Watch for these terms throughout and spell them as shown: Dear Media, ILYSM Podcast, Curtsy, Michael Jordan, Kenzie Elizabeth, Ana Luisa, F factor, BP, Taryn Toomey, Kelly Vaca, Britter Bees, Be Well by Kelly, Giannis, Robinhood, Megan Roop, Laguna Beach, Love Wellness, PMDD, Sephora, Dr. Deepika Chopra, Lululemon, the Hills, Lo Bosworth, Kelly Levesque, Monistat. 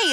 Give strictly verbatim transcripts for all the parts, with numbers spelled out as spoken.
Hey,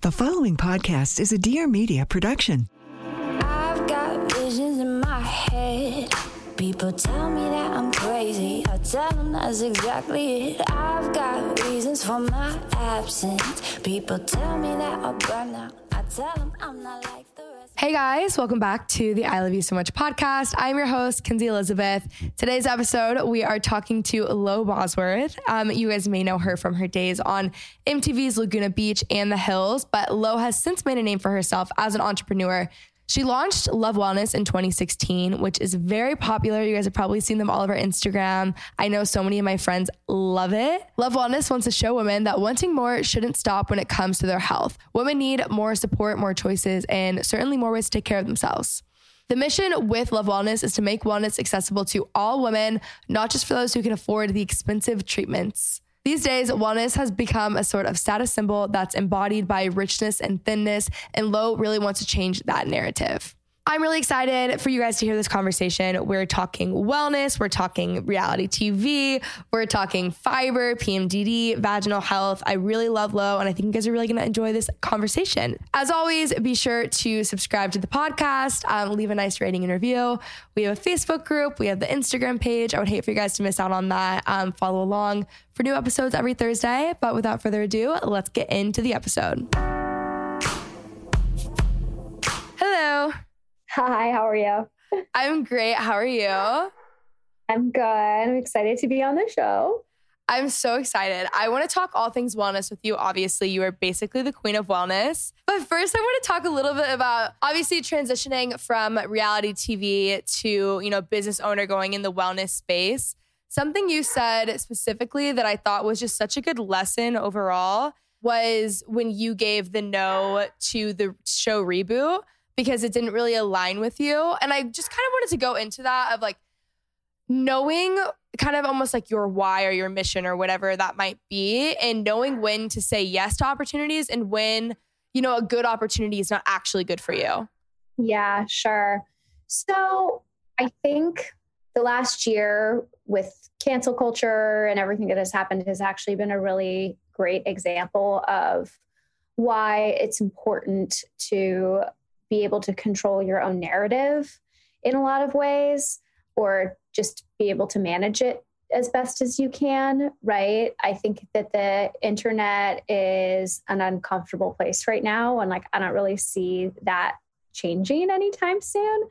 The following podcast is a Dear Media production. I've got visions in my head. People tell me that I'm crazy. I tell them that's exactly it. I've got reasons for my absence. People tell me that I'll burn out. I tell them I'm not like the rest. Hey guys, welcome back to the I Love You So Much podcast. I'm your host, Kenzie Elizabeth. Today's episode, we are talking to Lo Bosworth. Um, you guys may know her from her days on M T V's Laguna Beach and the Hills, but Lo has since made a name for herself as an entrepreneur. She launched Love Wellness in twenty sixteen, which is very popular. You guys have probably seen them all over Instagram. I know so many of my friends love it. Love Wellness wants to show women that wanting more shouldn't stop when it comes to their health. Women need more support, more choices, and certainly more ways to take care of themselves. The mission with Love Wellness is to make wellness accessible to all women, not just for those who can afford the expensive treatments. These days, wellness has become a sort of status symbol that's embodied by richness and thinness, and Lo really wants to change that narrative. I'm really excited for you guys to hear this conversation. We're talking wellness, we're talking reality T V, we're talking fiber, P M D D, vaginal health. I really love Lo, and I think you guys are really going to enjoy this conversation. As always, be sure to subscribe to the podcast, um, leave a nice rating and review. We have a Facebook group, we have the Instagram page. I would hate for you guys to miss out on that. Um, follow along for new episodes every Thursday, but without further ado, let's get into the episode. Hello. Hi, how are you? I'm great. How are you? I'm good. I'm excited to be on the show. I'm so excited. I want to talk all things wellness with you. Obviously, you are basically the queen of wellness. But first, I want to talk a little bit about obviously transitioning from reality T V to, you know, business owner going in the wellness space. Something you said specifically that I thought was just such a good lesson overall was when you gave the no to the show reboot, because it didn't really align with you. And I just kind of wanted to go into that of like knowing kind of almost like your why or your mission or whatever that might be, and knowing when to say yes to opportunities and when, you know, a good opportunity is not actually good for you. Yeah, sure. So I think the last year with cancel culture and everything that has happened has actually been a really great example of why it's important to be able to control your own narrative in a lot of ways, or just be able to manage it as best as you can, right? I think that the internet is an uncomfortable place right now. And like, I don't really see that changing anytime soon.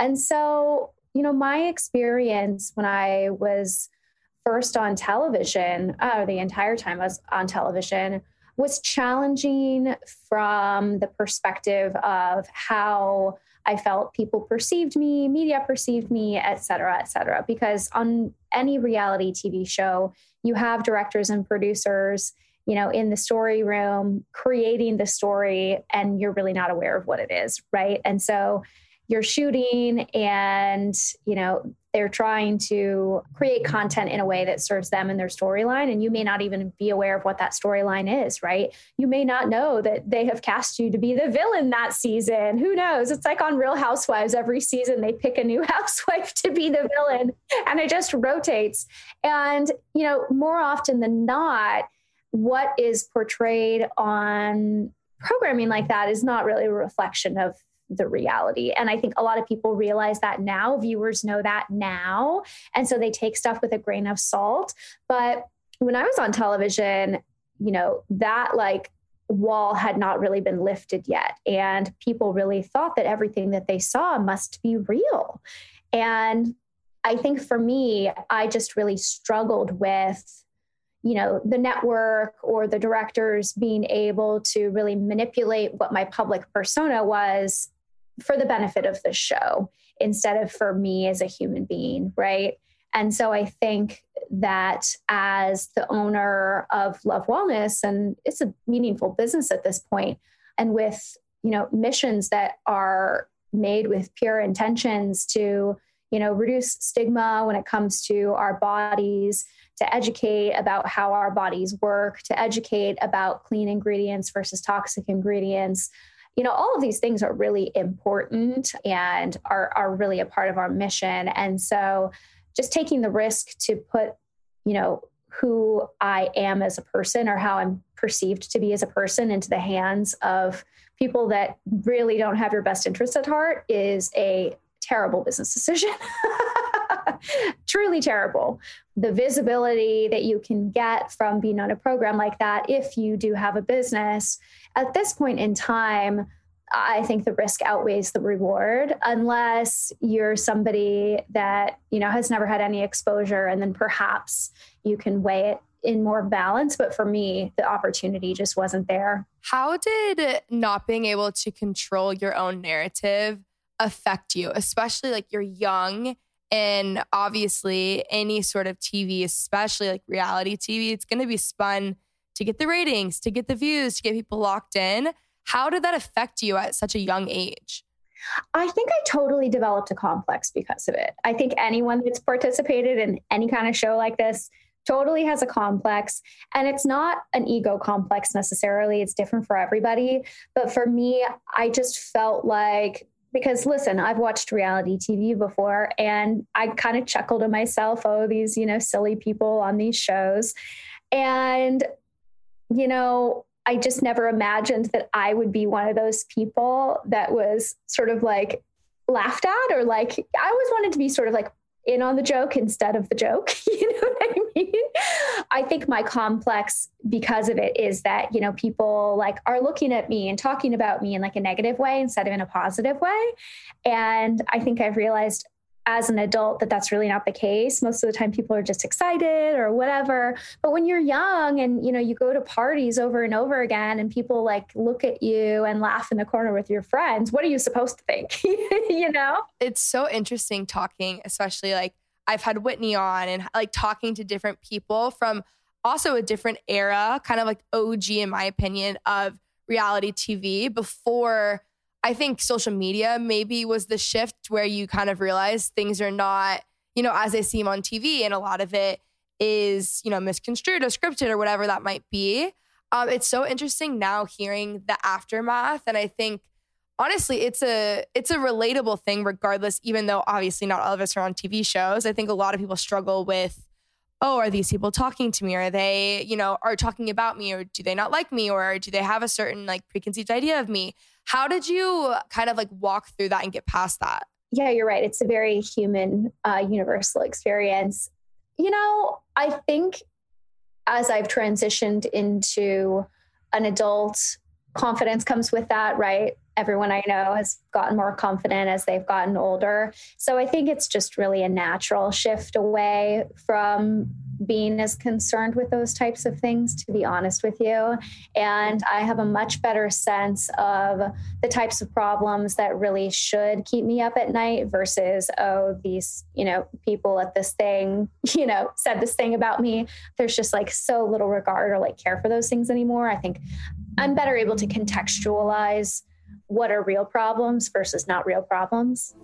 And so, you know, my experience when I was first on television, uh, the entire time I was on television, was challenging from the perspective of how I felt people perceived me, media perceived me, et cetera, et cetera. Because on any reality T V show, you have directors and producers, you know, in the story room creating the story, and you're really not aware of what it is, right? And so you're shooting and, you know, they're trying to create content in a way that serves them and their storyline. And you may not even be aware of what that storyline is, right? You may not know that they have cast you to be the villain that season. Who knows? It's like on Real Housewives, every season they pick a new housewife to be the villain, and it just rotates. And, you know, more often than not, what is portrayed on programming like that is not really a reflection of the reality. And I think a lot of people realize that now, viewers know that now. And so they take stuff with a grain of salt. But when I was on television, you know, that like wall had not really been lifted yet. And people really thought that everything that they saw must be real. And I think for me, I just really struggled with, you know, the network or the directors being able to really manipulate what my public persona was for the benefit of the show instead of for me as a human being, right? And so I think that as the owner of Love Wellness, and it's a meaningful business at this point, and with, you know, missions that are made with pure intentions to, you know, reduce stigma when it comes to our bodies, to educate about how our bodies work, to educate about clean ingredients versus toxic ingredients. You know, all of these things are really important and are, are really a part of our mission. And so just taking the risk to put, you know, who I am as a person or how I'm perceived to be as a person into the hands of people that really don't have your best interests at heart is a terrible business decision. Truly terrible. The visibility that you can get from being on a program like that, if you do have a business, at this point in time, I think the risk outweighs the reward, unless you're somebody that, you know, has never had any exposure, and then perhaps you can weigh it in more balance. But for me, the opportunity just wasn't there. How did not being able to control your own narrative affect you, especially like you're young? And obviously any sort of T V, especially like reality T V, it's going to be spun to get the ratings, to get the views, to get people locked in. How did that affect you at such a young age? I think I totally developed a complex because of it. I think anyone that's participated in any kind of show like this totally has a complex, and it's not an ego complex necessarily. It's different for everybody. But for me, I just felt like, because listen, I've watched reality T V before, and I kind of chuckle to myself, oh, these, you know, silly people on these shows. And, you know, I just never imagined that I would be one of those people that was sort of like laughed at, or like, I always wanted to be sort of like in on the joke instead of the joke. You know what I mean? I think my complex because of it is that, you know, people like are looking at me and talking about me in like a negative way instead of in a positive way. And I think I've realized as an adult that that's really not the case. Most of the time people are just excited or whatever. But when you're young and, you know, you go to parties over and over again and people like look at you and laugh in the corner with your friends, what are you supposed to think? You know? It's so interesting talking, especially like I've had Whitney on, and like talking to different people from also a different era, kind of like O G, in my opinion, of reality T V before I think social media maybe was the shift where you kind of realize things are not, you know, as they seem on T V, and a lot of it is, you know, misconstrued or scripted or whatever that might be. Um, it's so interesting now hearing the aftermath. And I think honestly, it's a it's a relatable thing regardless, even though obviously not all of us are on T V shows. I think a lot of people struggle with, oh, are these people talking to me? Are they, you know, are talking about me, or do they not like me, or do they have a certain like preconceived idea of me? How did you kind of like walk through that and get past that? Yeah, you're right. It's a very human, uh, universal experience. You know, I think as I've transitioned into an adult, confidence comes with that, right? Everyone I know has gotten more confident as they've gotten older. So I think it's just really a natural shift away from being as concerned with those types of things, to be honest with you. And I have a much better sense of the types of problems that really should keep me up at night versus, oh, these, you know, people at this thing, you know, said this thing about me. There's just like so little regard or like care for those things anymore. I think I'm better able to contextualize what are real problems versus not real problems.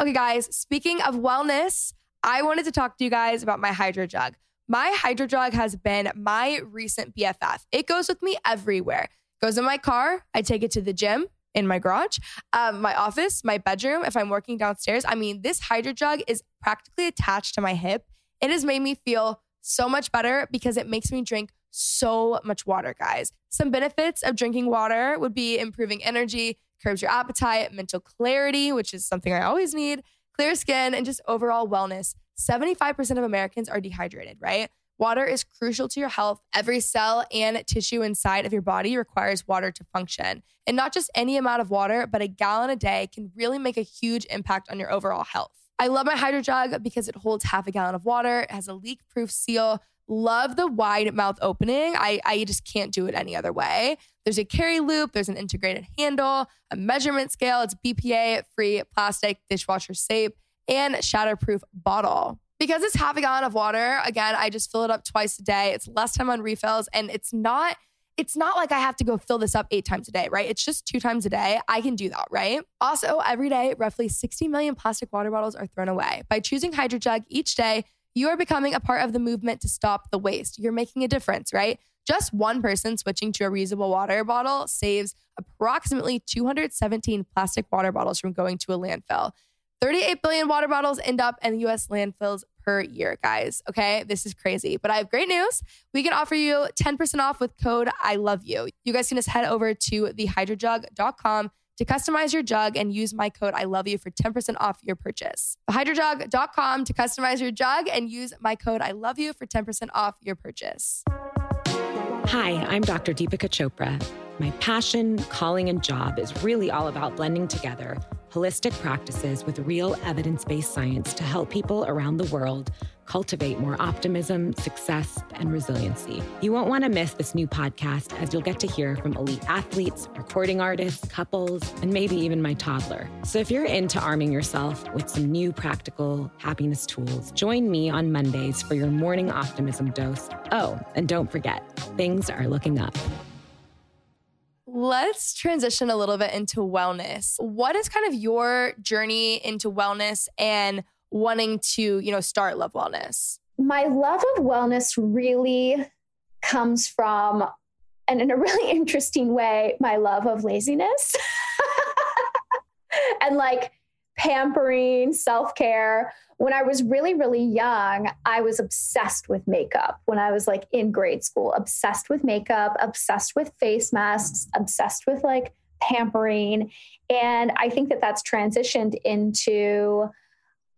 Okay, guys, speaking of wellness, I wanted to talk to you guys about my Hydro Jug. My Hydro Jug has been my recent B F F. It goes with me everywhere. It goes in my car. I take it to the gym, in my garage, um, my office, my bedroom. If I'm working downstairs, I mean, this Hydro Jug is practically attached to my hip. It has made me feel so much better because it makes me drink so much water, guys. Some benefits of drinking water would be improving energy, curbs your appetite, mental clarity, which is something I always need, clear skin, and just overall wellness. seventy-five percent of Americans are dehydrated, right? Water is crucial to your health. Every cell and tissue inside of your body requires water to function. And not just any amount of water, but a gallon a day can really make a huge impact on your overall health. I love my Hydro Jug because it holds half a gallon of water. It has a leak-proof seal. Love the wide mouth opening. I, I just can't do it any other way. There's a carry loop. There's an integrated handle, a measurement scale. It's B P A-free plastic, dishwasher safe, and shatterproof bottle. Because it's half a gallon of water, again, I just fill it up twice a day. It's less time on refills, and it's not... It's not like I have to go fill this up eight times a day, right? It's just two times a day. I can do that, right? Also, every day, roughly sixty million plastic water bottles are thrown away. By choosing Hydro Jug each day, you are becoming a part of the movement to stop the waste. You're making a difference, right? Just one person switching to a reusable water bottle saves approximately two hundred seventeen plastic water bottles from going to a landfill. thirty-eight billion water bottles end up in U S landfills per year, guys. Okay, this is crazy, but I have great news. We can offer you ten percent off with code I love you. You guys can just head over to the hydro jug dot com to customize your jug and use my code I love you for ten percent off your purchase. the hydro jug dot com to customize your jug and use my code I love you for ten percent off your purchase. Hi, I'm Doctor Deepika Chopra. My passion, calling, and job is really all about blending together holistic practices with real evidence-based science to help people around the world cultivate more optimism, success, and resiliency. You won't want to miss this new podcast, as you'll get to hear from elite athletes, recording artists, couples, and maybe even my toddler. So if you're into arming yourself with some new practical happiness tools, join me on Mondays for your morning optimism dose. Oh, and don't forget, things are looking up. Let's transition a little bit into wellness. What is kind of your journey into wellness and wanting to, you know, start Love Wellness? My love of wellness really comes from, and in a really interesting way, my love of laziness and like pampering, self-care. When I was really, really young, I was obsessed with makeup. When I was like in grade school, obsessed with makeup, obsessed with face masks, obsessed with like pampering. And I think that that's transitioned into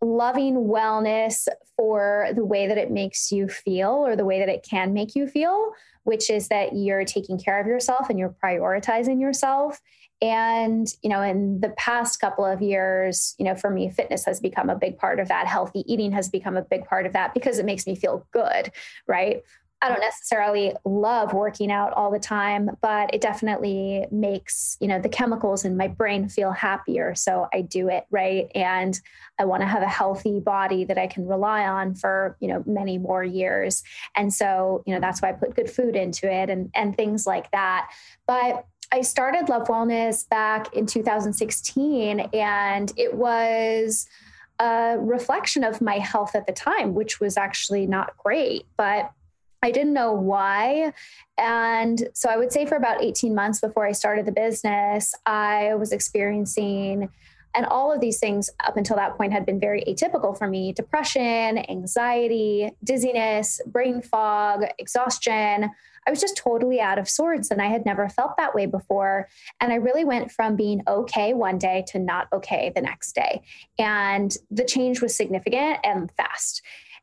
loving wellness for the way that it makes you feel, or the way that it can make you feel, which is that you're taking care of yourself and you're prioritizing yourself. And, you know, in the past couple of years, you know, for me, fitness has become a big part of that. Healthy eating has become a big part of that because it makes me feel good, right? I don't necessarily love working out all the time, but it definitely makes, you know, the chemicals in my brain feel happier. So I do it, right? And I want to have a healthy body that I can rely on for, you know, many more years. And so, you know, that's why I put good food into it and, and things like that. But I started Love Wellness back in two thousand sixteen, and it was a reflection of my health at the time, which was actually not great, but I didn't know why. And so I would say for about eighteen months before I started the business, I was experiencing, and all of these things up until that point had been very atypical for me, depression, anxiety, dizziness, brain fog, exhaustion. I was just totally out of sorts, and I had never felt that way before. And I really went from being okay one day to not okay the next day. And the change was significant and fast.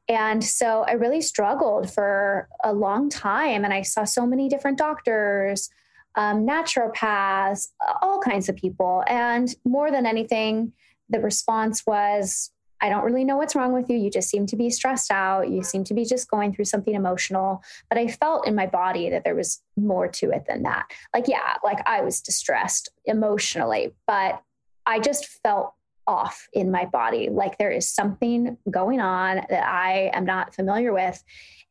And so I really struggled for a long time, and I saw so many different doctors, um, naturopaths, all kinds of people. And more than anything, the response was, I don't really know what's wrong with you. You just seem to be stressed out. You seem to be just going through something emotional. But I felt in my body that there was more to it than that. Like, yeah, like I was distressed emotionally, but I just felt off in my body. Like there is something going on that I am not familiar with.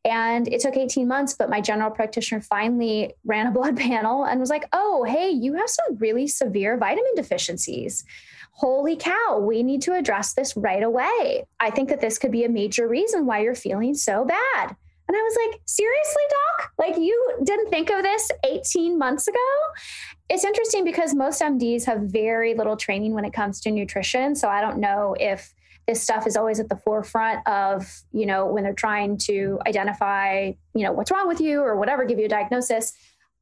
And it took eighteen months, but my general practitioner finally ran a blood panel and was like, oh, hey, you have some really severe vitamin deficiencies. Holy cow, we need to address this right away. I think that this could be a major reason why you're feeling so bad. And I was like, seriously, doc? Like you didn't think of this eighteen months ago? It's interesting because most M Ds have very little training when it comes to nutrition. So I don't know if this stuff is always at the forefront of, you know, when they're trying to identify, you know, what's wrong with you or whatever, give you a diagnosis.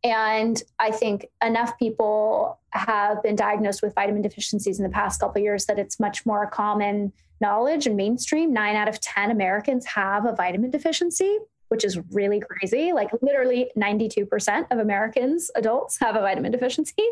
And I think enough people have been diagnosed with vitamin deficiencies in the past couple of years that it's much more common knowledge and mainstream. Nine out of ten Americans have a vitamin deficiency. which is really crazy. Like literally ninety-two percent of Americans, adults, have a vitamin deficiency,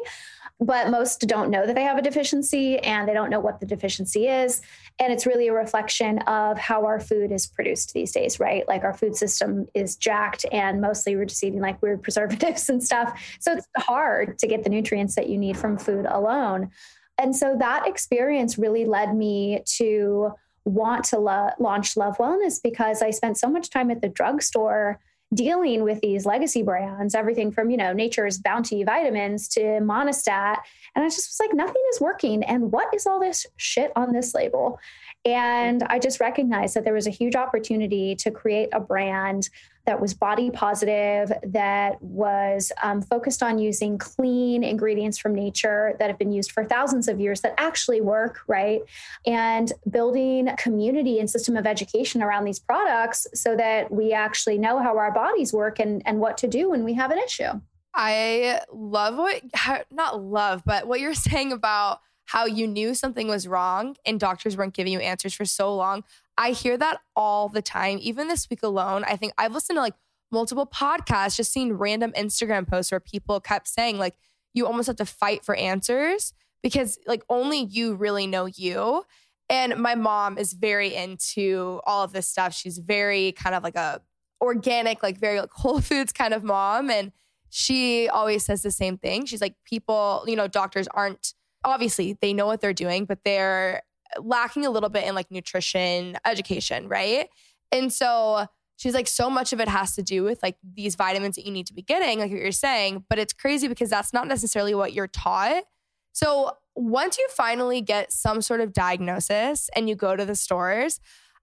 but most don't know that they have a deficiency and they don't know what the deficiency is. And it's really a reflection of how our food is produced these days, right? Like our food system is jacked and mostly we're just eating like weird preservatives and stuff. So it's hard to get the nutrients that you need from food alone. And so that experience really led me to want to lo- launch Love Wellness, because I spent so much time at the drugstore dealing with these legacy brands, everything from, you know, Nature's Bounty vitamins to Monistat. And I just was like, nothing is working. And what is all this shit on this label? And I just recognized that there was a huge opportunity to create a brand that was body positive, that was um, focused on using clean ingredients from nature that have been used for thousands of years that actually work, right? And building community and system of education around these products so that we actually know how our bodies work and, and what to do when we have an issue. I love what, not love, but what you're saying about how you knew something was wrong and doctors weren't giving you answers for so long. I hear that all the time. Even this week alone, I think I've listened to like multiple podcasts, just seen random Instagram posts where people kept saying like, you almost have to fight for answers because like only you really know you. And my mom is very into all of this stuff. She's very kind of like a organic, like very like Whole Foods kind of mom. And she always says the same thing. She's like, people, you know, doctors aren't, obviously they know what they're doing, but they're lacking a little bit in like nutrition education, right? And so she's like, so much of it has to do with like these vitamins that you need to be getting, like what you're saying, but it's crazy because that's not necessarily what you're taught. So once you finally get some sort of diagnosis and you go to the stores,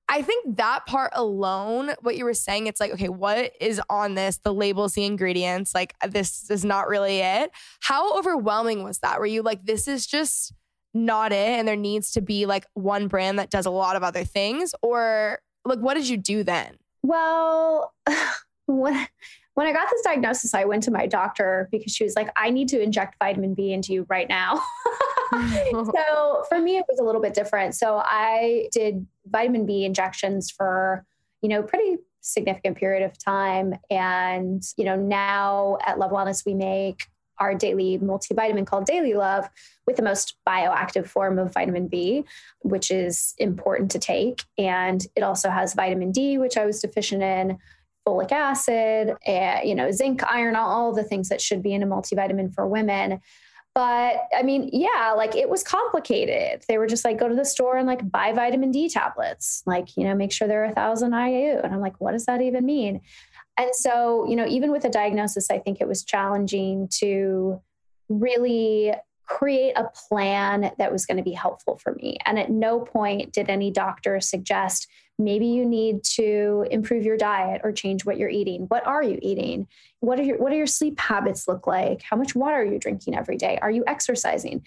I think that part alone, what you were saying, it's like, okay, what is on this? The labels, the ingredients, like this is not really it. How overwhelming was that? Were you like, this is just not it and there needs to be like one brand that does a lot of other things? Or like, what did you do then? Well, when, when I got this diagnosis, I went to my doctor because she was like, I need to inject vitamin B into you right now. So for me, it was a little bit different. So I did vitamin B injections for, you know, pretty significant period of time. And, you know, now at Love Wellness, we make our daily multivitamin called Daily Love with the most bioactive form of vitamin B, which is important to take. And it also has vitamin D, which I was deficient in, folic acid, and, you know, zinc, iron, all the things that should be in a multivitamin for women. But I mean, yeah, like it was complicated. They were just like, go to the store and like buy vitamin D tablets, like, you know, make sure they're a thousand I U. And I'm like, what does that even mean? And so, you know, even with a diagnosis, I think it was challenging to really create a plan that was going to be helpful for me. And at no point did any doctor suggest, maybe you need to improve your diet or change what you're eating. What are you eating? What are your, what are your sleep habits look like? How much water are you drinking every day? Are you exercising?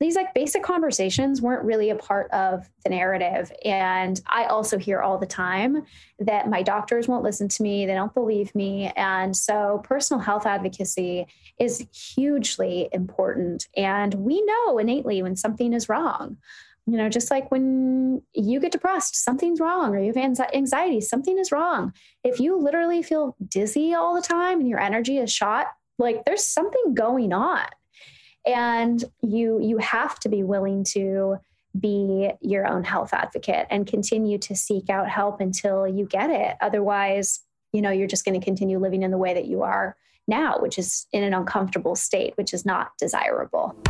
These like basic conversations weren't really a part of the narrative. And I also hear all the time that my doctors won't listen to me. They don't believe me. And so personal health advocacy is hugely important. And we know innately when something is wrong. You know, just like when you get depressed, something's wrong, or you have anxiety, something is wrong. If you literally feel dizzy all the time and your energy is shot, like there's something going on. And you you have to be willing to be your own health advocate and continue to seek out help until you get it. Otherwise, you know, you're just going to continue living in the way that you are now, which is in an uncomfortable state, which is not desirable.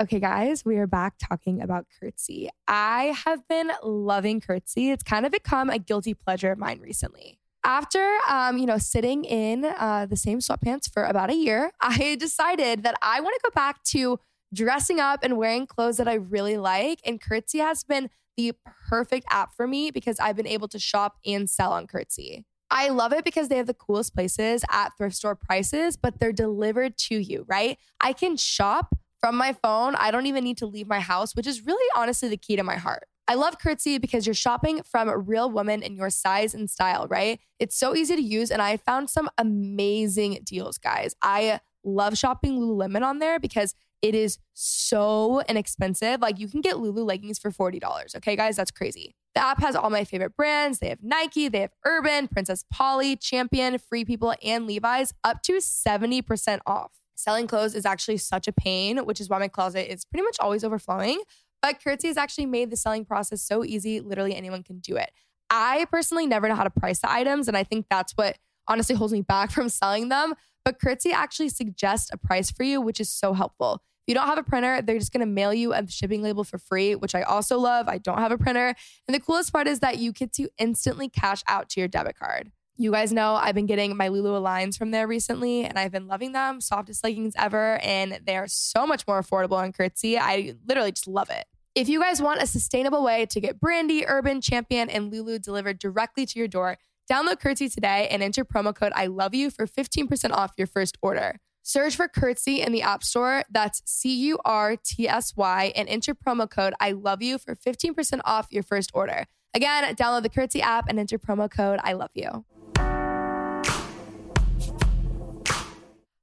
Okay, guys, we are back talking about Curtsy. I have been loving Curtsy. It's kind of become a guilty pleasure of mine recently. After, um, you know, sitting in uh, the same sweatpants for about a year, I decided that I want to go back to dressing up and wearing clothes that I really like. And Curtsy has been the perfect app for me because I've been able to shop and sell on Curtsy. I love it because they have the coolest places at thrift store prices, but they're delivered to you, right? I can shop from my phone. I don't even need to leave my house, which is really honestly the key to my heart. I love Curtsy because you're shopping from a real woman in your size and style, right? It's so easy to use. And I found some amazing deals, guys. I love shopping Lululemon on there because it is so inexpensive. Like you can get Lulu leggings for forty dollars. Okay, guys, that's crazy. The app has all my favorite brands. They have Nike, they have Urban, Princess Polly, Champion, Free People, and Levi's up to seventy percent off. Selling clothes is actually such a pain, which is why my closet is pretty much always overflowing. But Curtsy has actually made the selling process so easy, literally anyone can do it. I personally never know how to price the items, and I think that's what honestly holds me back from selling them. But Curtsy actually suggests a price for you, which is so helpful. If you don't have a printer, they're just going to mail you a shipping label for free, which I also love. I don't have a printer. And the coolest part is that you get to instantly cash out to your debit card. You guys know I've been getting my Lulu Aligns from there recently, and I've been loving them. Softest leggings ever, and they are so much more affordable on Curtsy. I literally just love it. If you guys want a sustainable way to get Brandy, Urban, Champion, and Lulu delivered directly to your door, download Curtsy today and enter promo code I love you for fifteen percent off your first order. Search for Curtsy in the App Store. That's C U R T S Y, and enter promo code I love you for fifteen percent off your first order. Again, download the Curtsy app and enter promo code I love you.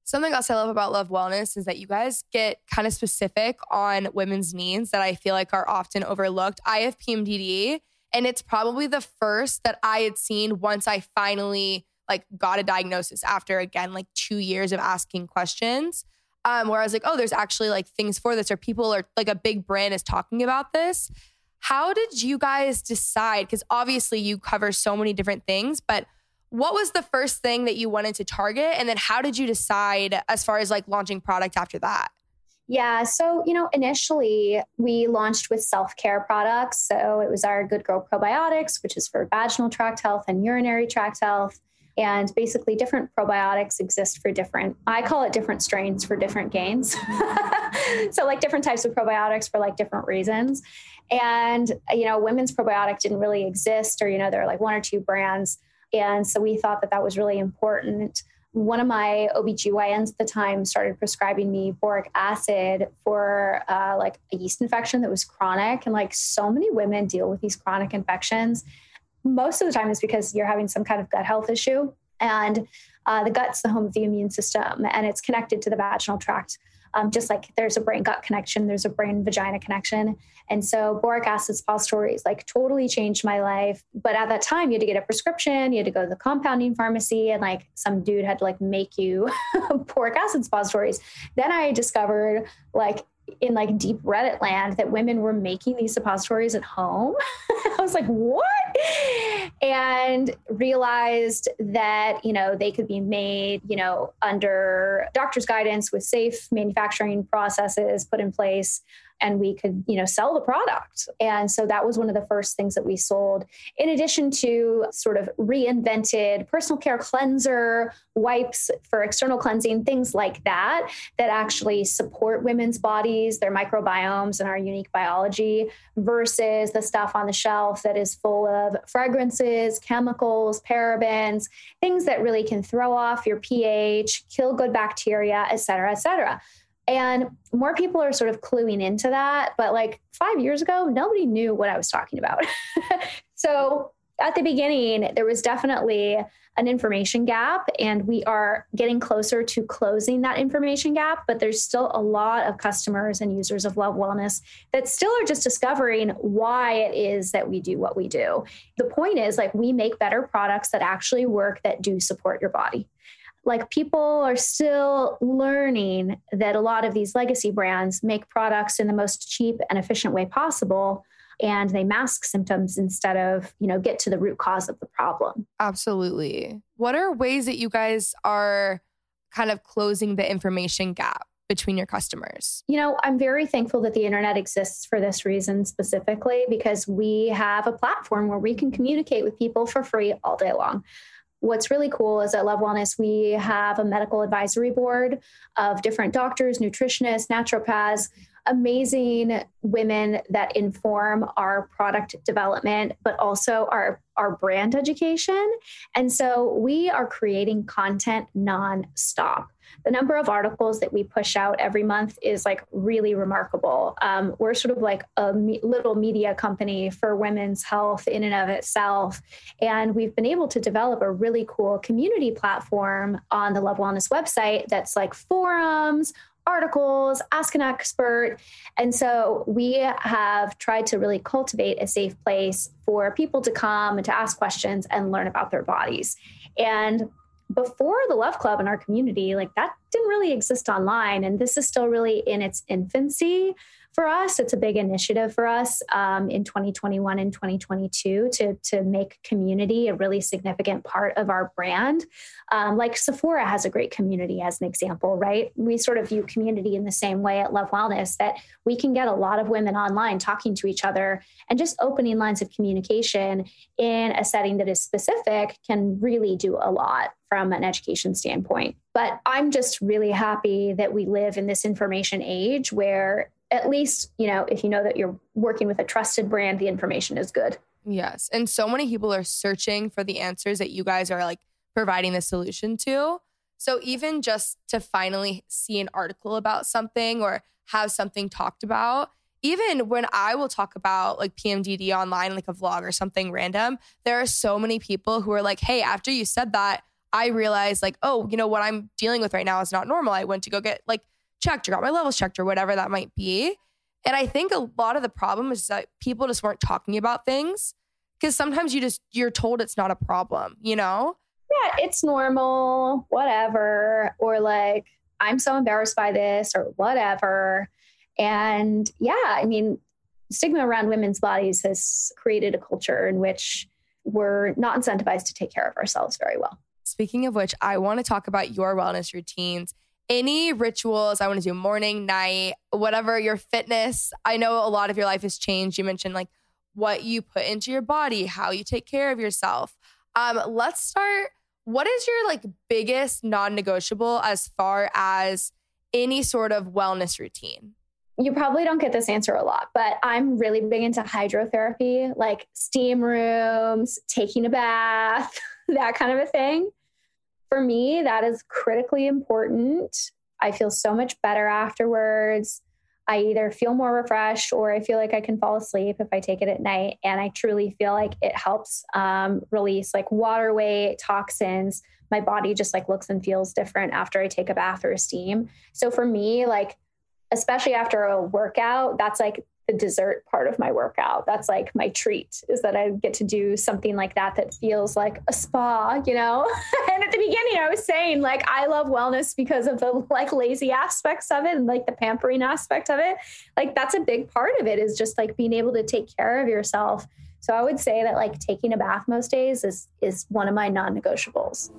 Something else I love about Love Wellness is that you guys get kind of specific on women's needs that I feel like are often overlooked. I have P M D D, and it's probably the first that I had seen once I finally like got a diagnosis after, again, like two years of asking questions, um, where I was like, oh, there's actually like things for this, or people are like, a big brand is talking about this. How did you guys decide? Because obviously you cover so many different things, but what was the first thing that you wanted to target? And then how did you decide as far as like launching product after that? Yeah. So, you know, initially we launched with self-care products. So it was our Good Girl Probiotics, which is for vaginal tract health and urinary tract health. And basically different probiotics exist for different, I call it different strains for different gains. So like different types of probiotics for like different reasons. And, you know, women's probiotic didn't really exist, or, you know, there were like one or two brands. And so we thought that that was really important. One of my O B G Y Ns at the time started prescribing me boric acid for uh, like a yeast infection that was chronic. And like so many women deal with these chronic infections. Most of the time it's because you're having some kind of gut health issue. And uh, the gut's the home of the immune system, and it's connected to the vaginal tract. Um, just like there's a brain-gut connection, there's a brain-vagina connection. And so boric acid suppositories like totally changed my life. But at that time, you had to get a prescription, you had to go to the compounding pharmacy, and like some dude had to like make you boric acid suppositories. Then I discovered like in like deep Reddit land that women were making these suppositories at home. I was like, what? And realized that, you know, they could be made, you know, under doctor's guidance with safe manufacturing processes put in place, and we could, you know, sell the product. And so that was one of the first things that we sold, in addition to sort of reinvented personal care cleanser, wipes for external cleansing, things like that, that actually support women's bodies, their microbiomes, and our unique biology, versus the stuff on the shelf that is full of fragrances, chemicals, parabens, things that really can throw off your pH, kill good bacteria, et cetera, et cetera. And more people are sort of cluing into that. But like five years ago, nobody knew what I was talking about. So at the beginning, there was definitely an information gap, and we are getting closer to closing that information gap. But there's still a lot of customers and users of Love Wellness that still are just discovering why it is that we do what we do. The point is, like, we make better products that actually work, that do support your body. Like, people are still learning that a lot of these legacy brands make products in the most cheap and efficient way possible, and they mask symptoms instead of, you know, get to the root cause of the problem. Absolutely. What are ways that you guys are kind of closing the information gap between your customers? You know, I'm very thankful that the internet exists for this reason specifically, because we have a platform where we can communicate with people for free all day long. What's really cool is at Love Wellness, we have a medical advisory board of different doctors, nutritionists, naturopaths, amazing women that inform our product development, but also our, our brand education. And so we are creating content nonstop. The number of articles that we push out every month is like really remarkable. Um, we're sort of like a me- little media company for women's health in and of itself. And we've been able to develop a really cool community platform on the Love Wellness website that's like forums, articles, ask an expert. And so we have tried to really cultivate a safe place for people to come and to ask questions and learn about their bodies. And before the Love Club in our community, like that didn't really exist online. And this is still really in its infancy for us. It's a big initiative for us um, in twenty twenty-one and twenty twenty-two to, to make community a really significant part of our brand. Um, like Sephora has a great community as an example, right? We sort of view community in the same way at Love Wellness, that we can get a lot of women online talking to each other, and just opening lines of communication in a setting that is specific can really do a lot from an education standpoint. But I'm just really happy that we live in this information age where at least, you know, if you know that you're working with a trusted brand, the information is good. Yes. And so many people are searching for the answers that you guys are like providing the solution to. So even just to finally see an article about something or have something talked about, even when I will talk about like P M D D online, like a vlog or something random, there are so many people who are like, hey, after you said that, I realized like, oh, you know, what I'm dealing with right now is not normal. I went to go get like checked or got my levels checked or whatever that might be. And I think a lot of the problem is that people just weren't talking about things, because sometimes you just, you're told it's not a problem, you know? Yeah, it's normal, whatever. Or like, I'm so embarrassed by this or whatever. And yeah, I mean, stigma around women's bodies has created a culture in which we're not incentivized to take care of ourselves very well. Speaking of which, I want to talk about your wellness routines. Any rituals, I want to do morning, night, whatever, your fitness. I know a lot of your life has changed. You mentioned like what you put into your body, how you take care of yourself. Um, let's start. What is your like biggest non-negotiable as far as any sort of wellness routine? You probably don't get this answer a lot, but I'm really big into hydrotherapy, like steam rooms, taking a bath, that kind of a thing. For me, that is critically important. I feel so much better afterwards. I either feel more refreshed or I feel like I can fall asleep if I take it at night. And I truly feel like it helps um, release like waterway toxins. My body just like looks and feels different after I take a bath or a steam. So for me, like, especially after a workout, that's like the dessert part of my workout. That's like my treat, is that I get to do something like that that feels like a spa, you know? And at the beginning I was saying like, I love wellness because of the like lazy aspects of it and like the pampering aspect of it. Like that's a big part of it, is just like being able to take care of yourself. So I would say that like taking a bath most days is is one of my non-negotiables.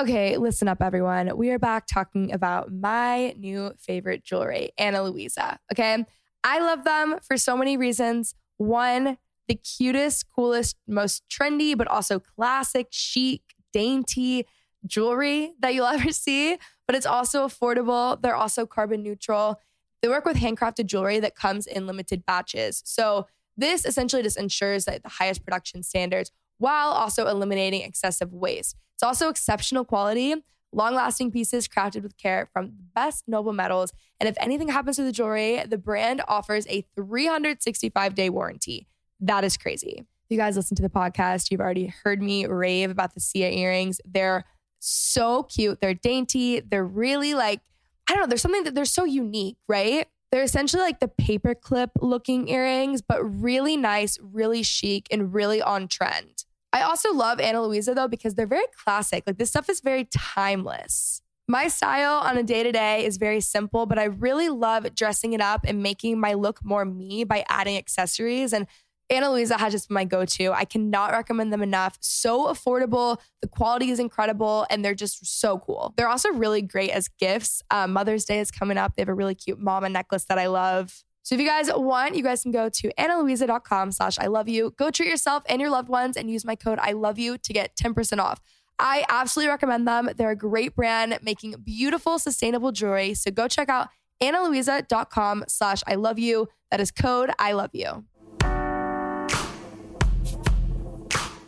Okay, listen up, everyone. We are back talking about my new favorite jewelry, Ana Luisa, okay? I love them for so many reasons. One, the cutest, coolest, most trendy, but also classic, chic, dainty jewelry that you'll ever see, but it's also affordable. They're also carbon neutral. They work with handcrafted jewelry that comes in limited batches. So this essentially just ensures that the highest production standards while also eliminating excessive waste. It's also exceptional quality, long-lasting pieces crafted with care from the best noble metals. And if anything happens to the jewelry, the brand offers a three hundred sixty-five day warranty. That is crazy. If you guys listen to the podcast, you've already heard me rave about the Sia earrings. They're so cute. They're dainty. They're really like, I don't know, there's something that they're so unique, right? They're essentially like the paperclip looking earrings, but really nice, really chic, and really on trend. I also love Ana Luisa though, because they're very classic. Like this stuff is very timeless. My style on a day-to-day is very simple, but I really love dressing it up and making my look more me by adding accessories. And Ana Luisa has just been my go-to. I cannot recommend them enough. So affordable. The quality is incredible. And they're just so cool. They're also really great as gifts. Uh, Mother's Day is coming up. They have a really cute mama necklace that I love. So if you guys want, you guys can go to analuisa.com slash I love you. Go treat yourself and your loved ones and use my code I love you to get ten percent off. I absolutely recommend them. They're a great brand making beautiful, sustainable jewelry. So go check out analuisa.com slash I love you. That is code I love you.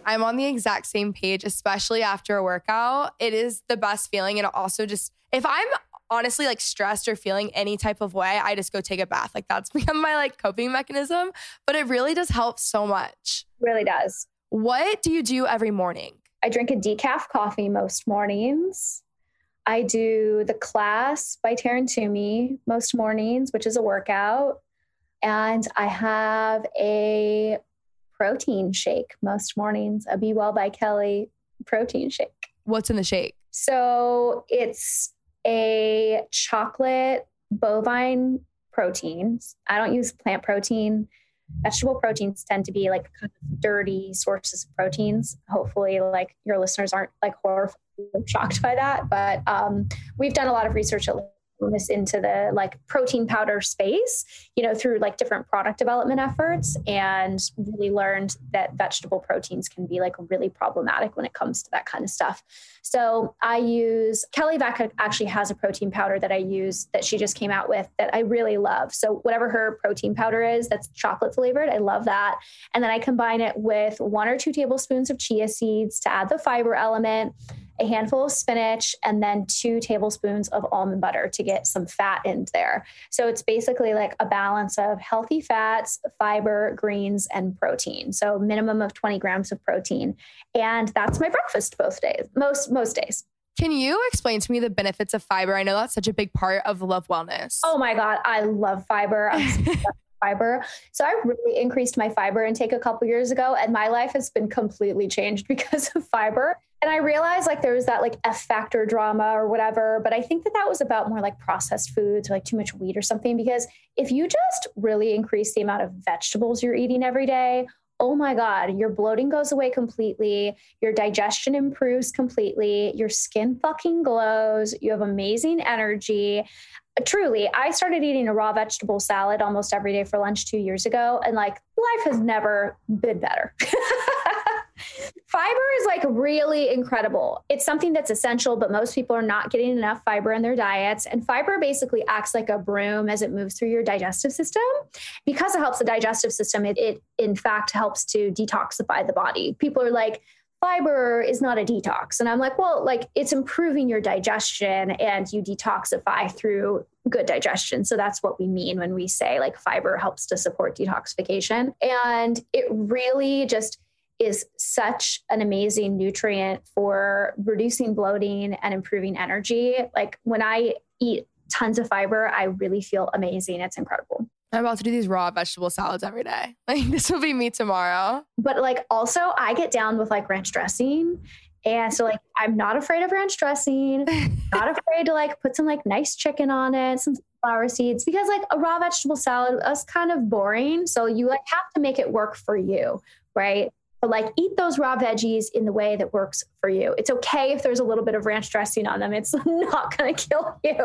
I'm on the exact same page, especially after a workout. It is the best feeling. And also just, if I'm honestly like stressed or feeling any type of way, I just go take a bath. Like that's become my like coping mechanism, but it really does help so much. Really does. What do you do every morning? I drink a decaf coffee most mornings. I do the class by Taryn Toomey most mornings, which is a workout. And I have a protein shake most mornings, a Be Well by Kelly protein shake. What's in the shake? So it's a chocolate bovine protein. I don't use plant protein. Vegetable proteins tend to be like kind of dirty sources of proteins. Hopefully like your listeners aren't like horrified, shocked by that. But um, we've done a lot of research at this into the like protein powder space, you know, through like different product development efforts, and really learned that vegetable proteins can be like really problematic when it comes to that kind of stuff. So I use Kelly Vaca actually has a protein powder that I use that she just came out with that I really love. So whatever her protein powder is, that's chocolate flavored. I love that. And then I combine it with one or two tablespoons of chia seeds to add the fiber element, a handful of spinach, and then two tablespoons of almond butter to get some fat in there. So it's basically like a balance of healthy fats, fiber, greens, and protein. So minimum of twenty grams of protein. And that's my breakfast both days, most, most days. Can you explain to me the benefits of fiber? I know that's such a big part of Love Wellness. Oh my God. I love fiber. I'm fiber. So I really increased my fiber intake a couple years ago, and my life has been completely changed because of fiber. And I realized like there was that like F factor drama or whatever, but I think that that was about more like processed foods or like too much wheat or something, because if you just really increase the amount of vegetables you're eating every day, oh my God, your bloating goes away completely. Your digestion improves completely. Your skin fucking glows. You have amazing energy. Truly, I started eating a raw vegetable salad almost every day for lunch two years ago. And like life has never been better. Fiber is like really incredible. It's something that's essential, but most people are not getting enough fiber in their diets. And fiber basically acts like a broom as it moves through your digestive system. Because it helps the digestive system, it, it in fact helps to detoxify the body. People are like, fiber is not a detox. And I'm like, well, like it's improving your digestion and you detoxify through good digestion. So that's what we mean when we say like fiber helps to support detoxification. And it really just is such an amazing nutrient for reducing bloating and improving energy. Like when I eat tons of fiber, I really feel amazing. It's incredible. I'm about to do these raw vegetable salads every day. Like this will be me tomorrow. But like also I get down with like ranch dressing. And so like, I'm not afraid of ranch dressing, not afraid to like put some like nice chicken on it, some flower seeds, because like a raw vegetable salad is kind of boring. So you like have to make it work for you, right? But like eat those raw veggies in the way that works for you. It's okay if there's a little bit of ranch dressing on them. It's not going to kill you.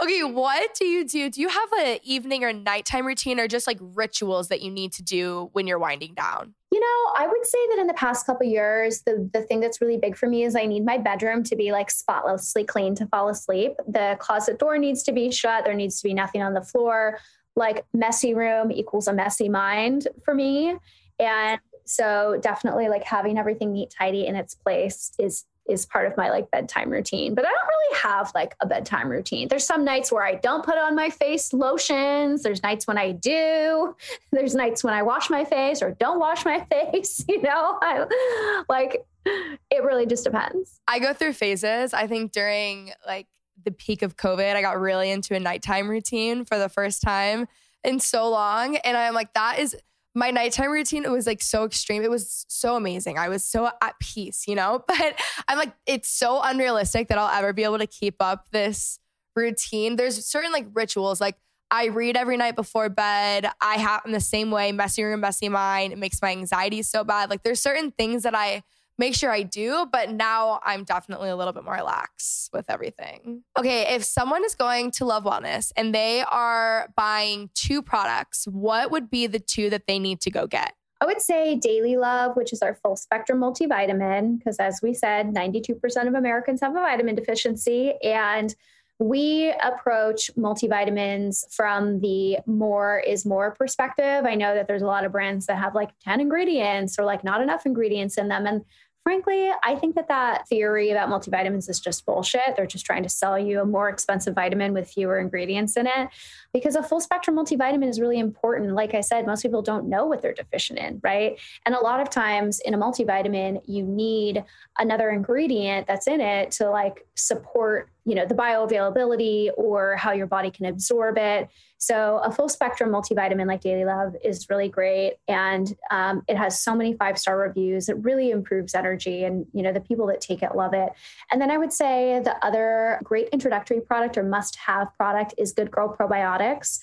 Okay. What do you do? Do you have an evening or nighttime routine, or just like rituals that you need to do when you're winding down? You know, I would say that in the past couple of years, the, the thing that's really big for me is I need my bedroom to be like spotlessly clean to fall asleep. The closet door needs to be shut. There needs to be nothing on the floor. Like messy room equals a messy mind for me. And so definitely like having everything neat, tidy in its place is, is part of my like bedtime routine, but I don't really have like a bedtime routine. There's some nights where I don't put on my face lotions. There's nights when I do, there's nights when I wash my face or don't wash my face. You know, I, like it really just depends. I go through phases. I think during like the peak of COVID, I got really into a nighttime routine for the first time in so long. And I'm like, that is my nighttime routine. It was like so extreme. It was so amazing. I was so at peace, you know, but I'm like, it's so unrealistic that I'll ever be able to keep up this routine. There's certain like rituals. Like I read every night before bed. I have in the same way, messy room, messy mind. It makes my anxiety so bad. Like there's certain things that I make sure I do, but now I'm definitely a little bit more lax with everything. Okay, if someone is going to Love Wellness and they are buying two products, what would be the two that they need to go get? I would say Daily Love, which is our full spectrum multivitamin, because as we said, ninety-two percent of Americans have a vitamin deficiency, and we approach multivitamins from the more is more perspective. I know that there's a lot of brands that have like ten ingredients or like not enough ingredients in them. And Frankly, I think that that theory about multivitamins is just bullshit. They're just trying to sell you a more expensive vitamin with fewer ingredients in it, because a full spectrum multivitamin is really important. Like I said, most people don't know what they're deficient in, right? And a lot of times in a multivitamin, you need another ingredient that's in it to like support, you know, the bioavailability or how your body can absorb it. So a full spectrum multivitamin like Daily Love is really great. And um, it has so many five-star reviews. It really improves energy and, you know, the people that take it love it. And then I would say the other great introductory product or must-have product is Good Girl Probiotics.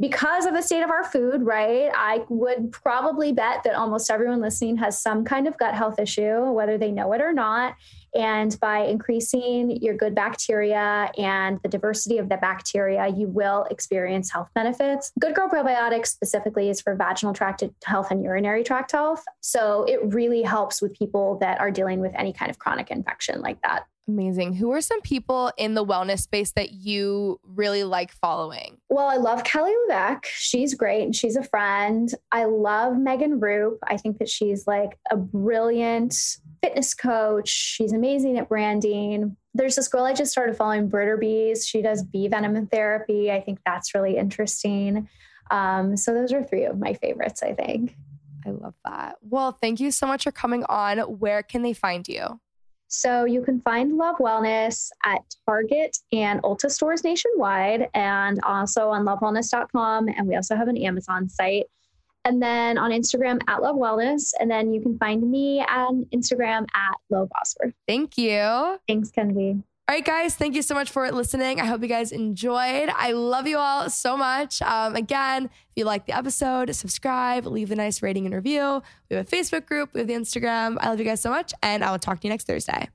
Because of the state of our food, right? I would probably bet that almost everyone listening has some kind of gut health issue, whether they know it or not. And by increasing your good bacteria and the diversity of the bacteria, you will experience health benefits. Good Girl Probiotics specifically is for vaginal tract health and urinary tract health. So it really helps with people that are dealing with any kind of chronic infection like that. Amazing. Who are some people in the wellness space that you really like following? Well, I love Kelly Levesque. She's great and she's a friend. I love Megan Roop. I think that she's like a brilliant fitness coach. She's amazing at branding. There's this girl I just started following, Britter Bees. She does bee venom therapy. I think that's really interesting. Um, so those are three of my favorites, I think. I love that. Well, thank you so much for coming on. Where can they find you? So you can find Love Wellness at Target and Ulta stores nationwide, and also on love wellness dot com. And we also have an Amazon site. And then on Instagram at Love Wellness. And then you can find me on Instagram at Lo Bosworth. Thank you. Thanks, Kenzie. All right, guys. Thank you so much for listening. I hope you guys enjoyed. I love you all so much. Um, again, if you like the episode, subscribe, leave a nice rating and review. We have a Facebook group. We have the Instagram. I love you guys so much. And I will talk to you next Thursday.